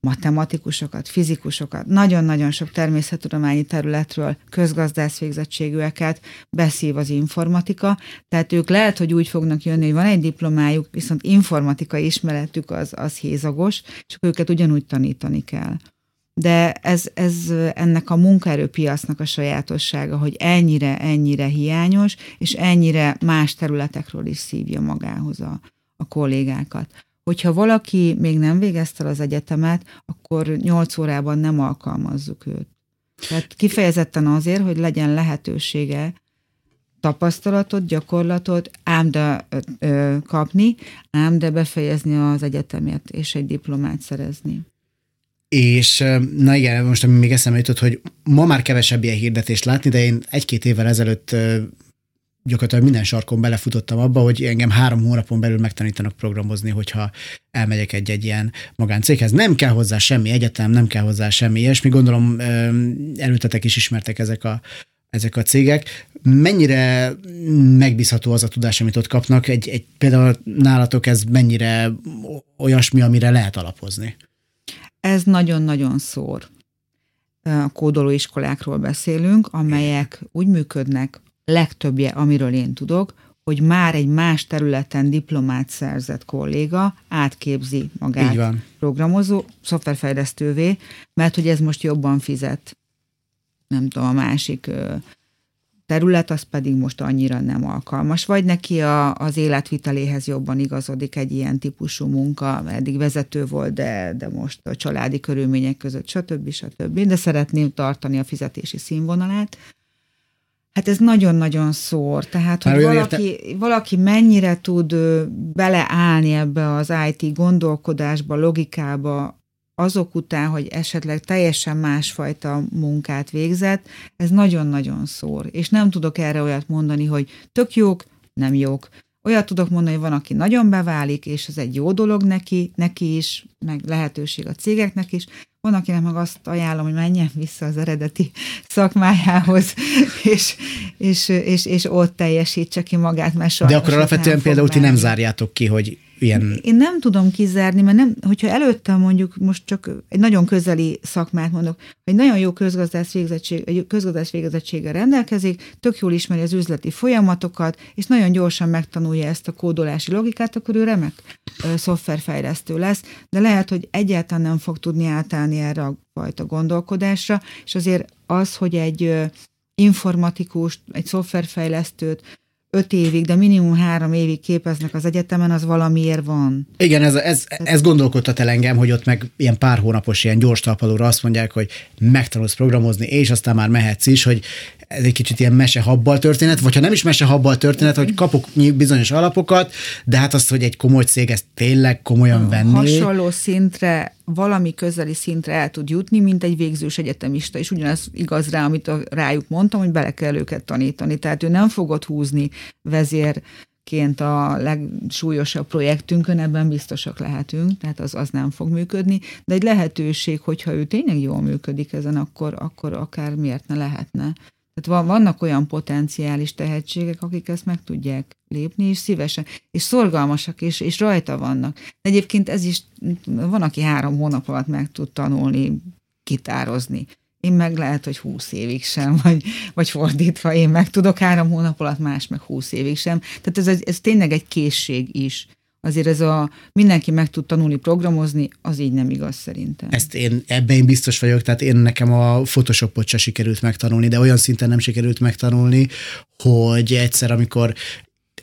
matematikusokat, fizikusokat, nagyon-nagyon sok természettudományi területről közgazdász végzettségűeket beszív az informatika, tehát ők lehet, hogy úgy fognak jönni, hogy van egy diplomájuk, viszont informatikai ismeretük az, az hézagos, és őket ugyanúgy tanítani kell. De ez, ez ennek a munkaerőpiacnak a sajátossága, hogy ennyire, ennyire hiányos, és ennyire más területekről is szívja magához a, a kollégákat. Hogyha valaki még nem végezte az egyetemet, akkor nyolc órában nem alkalmazzuk őt. Tehát kifejezetten azért, hogy legyen lehetősége tapasztalatot, gyakorlatot, ám de ö, ö, kapni, ám de befejezni az egyetemet, és egy diplomát szerezni. És na igen, most ami még eszembe jutott, hogy ma már kevesebb ilyen hirdetést látni, de én egy-két évvel ezelőtt gyakorlatilag minden sarkon belefutottam abba, hogy engem három hónapon belül megtanítanak programozni, hogyha elmegyek egy-egy ilyen magáncéghez. Nem kell hozzá semmi egyetem, nem kell hozzá semmi ilyesmi. Gondolom előttetek is ismertek ezek a, ezek a cégek. Mennyire megbízható az a tudás, amit ott kapnak? Egy, egy, például nálatok ez mennyire olyasmi, amire lehet alapozni? Ez nagyon-nagyon szór. A kódolóiskolákról beszélünk, amelyek úgy működnek, legtöbbje, amiről én tudok, hogy már egy más területen diplomát szerzett kolléga átképzi magát programozó, szoftverfejlesztővé, mert hogy ez most jobban fizet. Nem tudom, a másik terület, az pedig most annyira nem alkalmas. Vagy neki a, az életviteléhez jobban igazodik egy ilyen típusú munka, eddig vezető volt, de, de most a családi körülmények között, stb. stb. De szeretném tartani a fizetési színvonalát. Hát ez nagyon-nagyon szór. Tehát, hogy valaki, valaki mennyire tud beleállni ebbe az i té gondolkodásba, logikába, azok után, hogy esetleg teljesen másfajta munkát végzett, ez nagyon-nagyon szór. És nem tudok erre olyat mondani, hogy tök jók, nem jók. Olyat tudok mondani, hogy van, aki nagyon beválik, és ez egy jó dolog neki, neki is, meg lehetőség a cégeknek is. Van, akinek meg azt ajánlom, hogy menjen vissza az eredeti szakmájához, és, és, és, és ott teljesítse ki magát, mert soha. De akkor alapvetően például ti nem zárjátok ki, hogy ilyen... Én nem tudom kizárni, mert nem, hogyha előttem mondjuk, most csak egy nagyon közeli szakmát mondok, hogy nagyon jó közgazdász végzettség, közgazdász végzettséggel rendelkezik, tök jól ismeri az üzleti folyamatokat, és nagyon gyorsan megtanulja ezt a kódolási logikát, akkor ő remek szoftverfejlesztő lesz, de lehet, hogy egyáltalán nem fog tudni átállni erre a fajta gondolkodásra, és azért az, hogy egy informatikust, egy szoftverfejlesztőt öt évig, de minimum három évig képeznek az egyetemen, az valamiért van. Igen, ez, ez, ez gondolkodtat el engem, hogy ott meg ilyen pár hónapos, ilyen gyors talpalóra azt mondják, hogy megtanulsz programozni, és aztán már mehetsz is, hogy ez egy kicsit ilyen mesehabbal történet, vagy ha nem is mesehabbal történet, hogy kapok bizonyos alapokat, de hát azt, hogy egy komoly cég ezt tényleg komolyan venni. Hasonló szintre, valami közeli szintre el tud jutni, mint egy végzős egyetemista, és ugyanaz igaz rá, amit rájuk mondtam, hogy bele kell őket tanítani. Tehát ő nem fogod húzni vezérként a legsúlyosabb projektünkön, ebben biztosak lehetünk, tehát az, az nem fog működni, de egy lehetőség, hogyha ő tényleg jól működik ezen, akkor, akkor akár miért ne lehetne. Tehát vannak olyan potenciális tehetségek, akik ezt meg tudják lépni, és szívesen, és szorgalmasak, és, és rajta vannak. De egyébként ez is, van, aki három hónap alatt meg tud tanulni, gitározni. Én meg lehet, hogy húsz évig sem, vagy, vagy fordítva én meg tudok három hónap alatt, más meg húsz évig sem. Tehát ez, ez tényleg egy készség is. Azért ez a mindenki meg tud tanulni programozni, az így nem igaz szerintem. Ezt én, ebben én biztos vagyok, tehát én nekem a Photoshopot se sikerült megtanulni, de olyan szinten nem sikerült megtanulni, hogy egyszer, amikor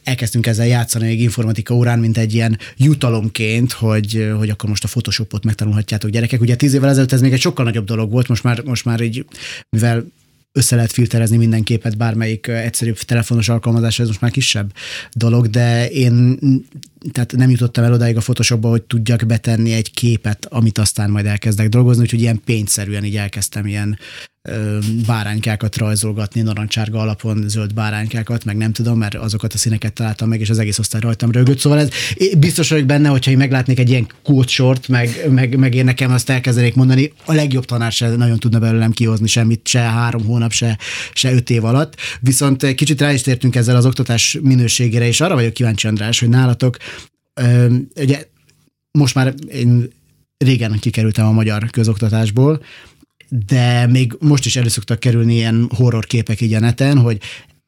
elkezdtünk ezzel játszani egy informatika órán, mint egy ilyen jutalomként, hogy, hogy akkor most a Photoshopot megtanulhatjátok gyerekek. Ugye tíz évvel ezelőtt ez még egy sokkal nagyobb dolog volt, most már, most már így, mivel össze lehet filterezni minden képet, bármelyik egyszerűbb telefonos alkalmazás, ez most már kisebb dolog, de én tehát nem jutottam el odáig a Photoshopba, hogy tudjak betenni egy képet, amit aztán majd elkezdek dolgozni, úgyhogy ilyen pénzszerűen így elkezdtem ilyen ö, báránykákat rajzolgatni, narancsárga alapon zöld báránykákat, meg nem tudom, mert azokat a színeket találtam meg, és az egész osztály rajtam rögött. Szóval ez, biztos vagyok benne, hogyha én meglátnék egy ilyen kódsort, meg, meg, meg én nekem azt elkezdenék mondani, a legjobb tanár se nagyon tudna belőlem kihozni semmit, se három hónap, se, se öt év alatt. Viszont kicsit rá is tértünk ezzel az oktatás minőségére, és arra vagyok kíváncsi, András, hogy nálatok Ö, ugye most már én régen kikerültem a magyar közoktatásból, de még most is elő szoktak kerülni ilyen horror képek így a neten, hogy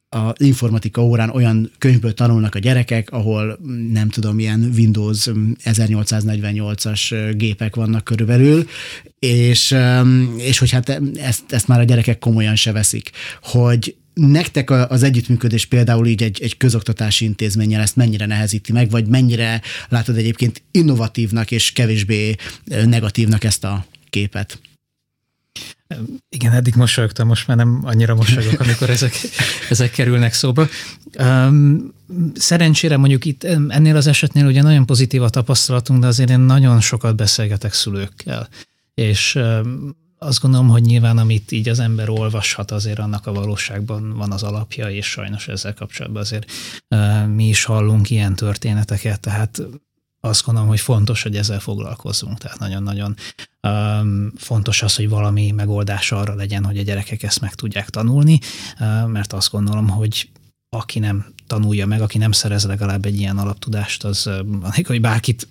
az informatika órán olyan könyvből tanulnak a gyerekek, ahol nem tudom, ilyen Windows ezernyolcszáznegyvennyolcas gépek vannak körülbelül, és, és hogy hát ezt, ezt már a gyerekek komolyan se veszik, hogy nektek az együttműködés például így egy, egy közoktatási intézménnyel ezt mennyire nehezíti meg, vagy mennyire látod egyébként innovatívnak és kevésbé negatívnak ezt a képet? Igen, eddig mosolyogtam, most már nem annyira mosolyogok, amikor ezek, ezek kerülnek szóba. Szerencsére mondjuk itt ennél az esetnél ugye nagyon pozitív a tapasztalatunk, de azért én nagyon sokat beszélgetek szülőkkel. és azt gondolom, hogy nyilván amit így az ember olvashat, azért annak a valóságban van az alapja, és sajnos ezzel kapcsolatban azért mi is hallunk ilyen történeteket, tehát azt gondolom, hogy fontos, hogy ezzel foglalkozzunk, tehát nagyon-nagyon um, fontos az, hogy valami megoldás arra legyen, hogy a gyerekek ezt meg tudják tanulni, uh, mert azt gondolom, hogy aki nem tanulja meg, aki nem szerez legalább egy ilyen alaptudást, az, anélkül, hogy bárkit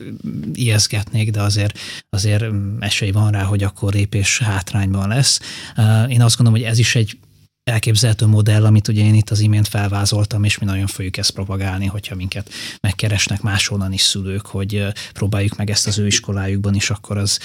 ijeszgetnék, de azért, azért esély van rá, hogy akkor lépés hátrányban lesz. Uh, én azt gondolom, hogy ez is egy elképzelhető modell, amit ugye én itt az imént felvázoltam, és mi nagyon fogjuk ezt propagálni, hogyha minket megkeresnek máshonnan is szülők, hogy próbáljuk meg ezt az ő iskolájukban is, akkor az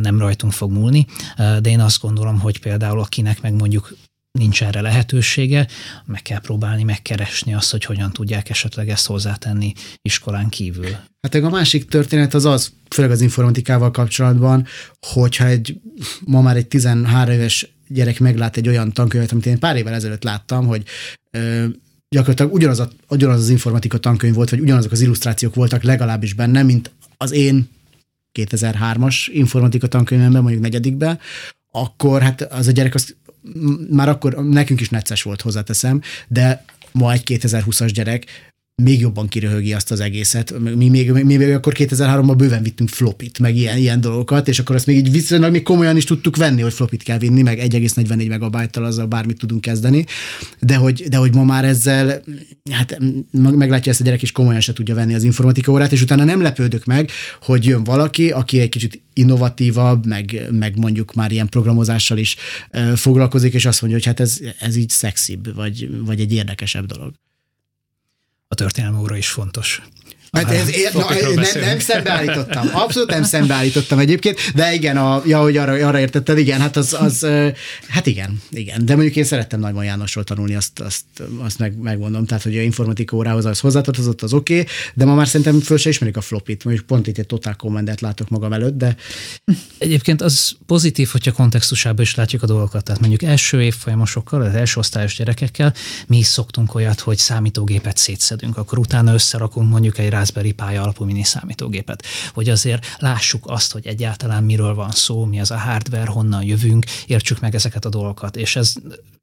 nem rajtunk fog múlni. De én azt gondolom, hogy például akinek meg mondjuk nincs erre lehetősége, meg kell próbálni megkeresni azt, hogy hogyan tudják esetleg ezt hozzátenni iskolán kívül. Hát a másik történet az az, főleg az informatikával kapcsolatban, hogyha egy, ma már egy tizenhárom éves gyerek meglát egy olyan tankönyvet, amit én pár évvel ezelőtt láttam, hogy ö, gyakorlatilag ugyanaz, a, ugyanaz az informatika tankönyv volt, vagy ugyanazok az illusztrációk voltak legalábbis benne, mint az én kétezer-hármas informatika tankönyvemben, mondjuk negyedikben, akkor hát az a gyerek azt már akkor nekünk is necces volt, hozzáteszem, de ma egy kétezer-húszas gyerek még jobban kiröhögi azt az egészet. Mi még, mi még akkor kétezer-háromban bőven vittünk flopit, meg ilyen, ilyen dolgokat, és akkor azt még így viszonylag még komolyan is tudtuk venni, hogy flopit kell vinni, meg egy egész negyvennégy megabájttal azzal bármit tudunk kezdeni, de hogy, de hogy ma már ezzel, hát meglátja ezt a gyerek, és komolyan se tudja venni az informatika órát, és utána nem lepődök meg, hogy jön valaki, aki egy kicsit innovatívabb, meg, meg mondjuk már ilyen programozással is uh, foglalkozik, és azt mondja, hogy hát ez, ez így szexibb, vagy, vagy egy érdekesebb dolog. A történelmi óra is fontos. Hát ez, na, nem, nem szembeállítottam, abszolút nem szembeállítottam egyébként, de igen, a, ja, hogy arra, arra értetted, igen, hát az, az, hát igen, igen, de mondjuk én szerettem Nagyman Jánosról tanulni, azt, azt, azt meg, megmondom, tehát hogy a informatika órához az hozzátartozott, az oké, okay, de ma már szerintem föl se ismerik a flopit, mondjuk pont itt egy Total Command-et látok magam előtt, de... Egyébként az pozitív, hogyha kontextusában is látjuk a dolgokat, tehát mondjuk első évfolyamosokkal, az első osztályos gyerekekkel mi is szoktunk olyat, hogy számítógépet szétszedünk, akkor utána összerakunk mondjuk egy Raspberry Pi alapú mini számítógépet, hogy azért lássuk azt, hogy egyáltalán miről van szó, mi az a hardware, honnan jövünk, értsük meg ezeket a dolgokat, és ez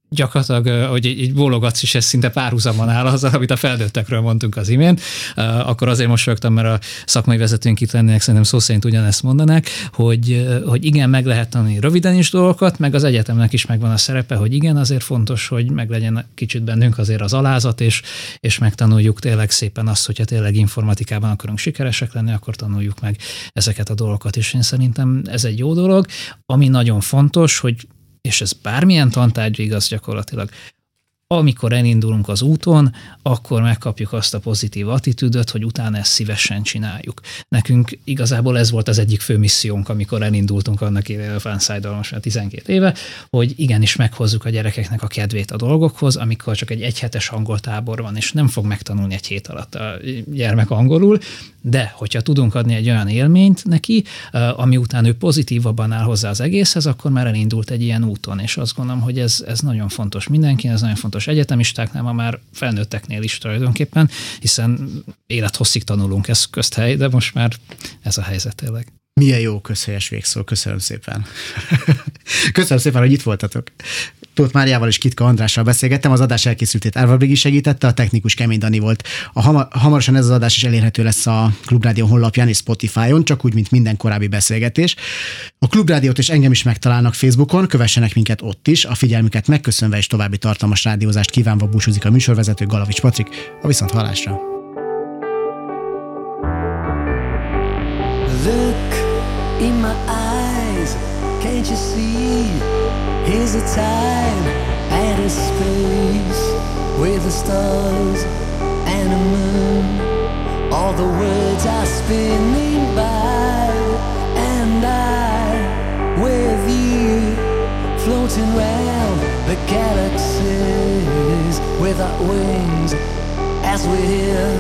gyakorlatilag, hogy így bólogatsz is, ez szinte párhuzamban áll azzal, amit a felnőttekről mondtunk az imént, akkor azért mosolyogtam, mert a szakmai vezetőnk itt lennének, szerintem szó szerint ugyanezt mondanák, hogy, hogy igen, meg lehet tanulni röviden is dolgokat, meg az egyetemnek is megvan a szerepe, hogy igen, azért fontos, hogy meglegyen kicsit bennünk azért az alázat, és, és megtanuljuk tényleg szépen azt, hogyha tényleg informatikában akarunk sikeresek lenni, akkor tanuljuk meg ezeket a dolgokat, és én szerintem ez egy jó dolog, ami nagyon fontos, hogy és ez bármilyen tantárgy igaz gyakorlatilag. Amikor elindulunk az úton, akkor megkapjuk azt a pozitív attitűdöt, hogy utána ezt szívesen csináljuk. Nekünk igazából ez volt az egyik fő missziónk, amikor elindultunk annak évvel a Funside-dal most már tizenkét éve, hogy igenis meghozzuk a gyerekeknek a kedvét a dolgokhoz, amikor csak egy egyhetes angoltábor van, és nem fog megtanulni egy hét alatt a gyermek angolul, de hogyha tudunk adni egy olyan élményt neki, ami után ő pozitívabban áll hozzá az egészhez, akkor már elindult egy ilyen úton, és azt gondolom, hogy ez, ez nagyon fontos mindenki, ez nagyon fontos egyetemistáknál, ma már felnőtteknél is tulajdonképpen, hiszen élethosszig tanulunk, ez közthely, de most már ez a helyzet tényleg. Milyen jó közhelyes végszó, köszönöm szépen. Köszönöm szépen, hogy itt voltatok. Tóth Máriával és Kitka Andrással beszélgettem, az adás elkészültét Árva Brigi segítette, a technikus Kemény Dani volt. A hamar, hamarosan ez az adás is elérhető lesz a Klubrádió honlapján és Spotify-on, csak úgy, mint minden korábbi beszélgetés. A Klubrádiót és engem is megtalálnak Facebookon, kövessenek minket ott is, a figyelmüket megköszönve és további tartalmas rádiózást kívánva búcsúzik a műsorvezető, Galavics Patrik, a viszonthallásra. Look in my eyes, can't you see? Here's a time and a space with the stars and a moon. All the words are spinning by, and I, with you, floating round the galaxies with our wings. As we're here,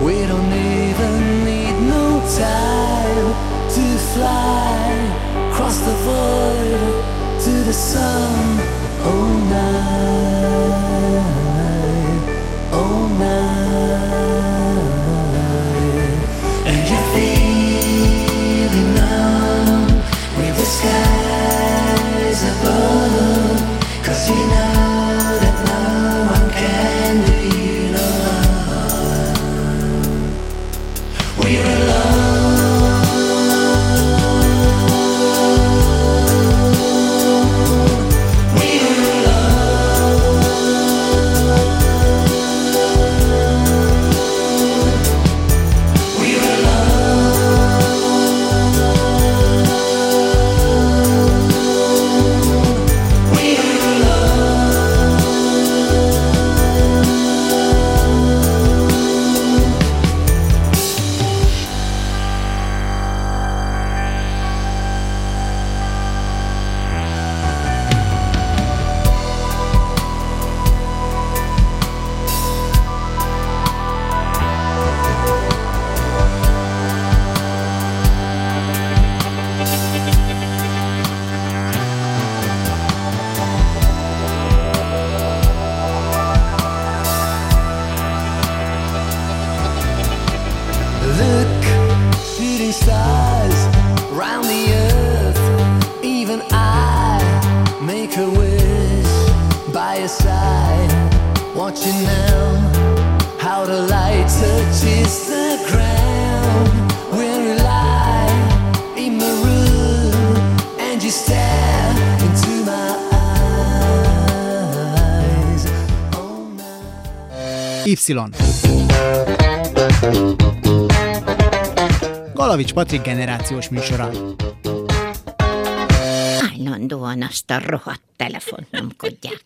we don't even need no time to fly across the void to the sun, oh night, oh night. And you're feeling numb with the sky. Galavics Patrik generációs műsora. Állandóan azt a rohadt telefont nyomkodják.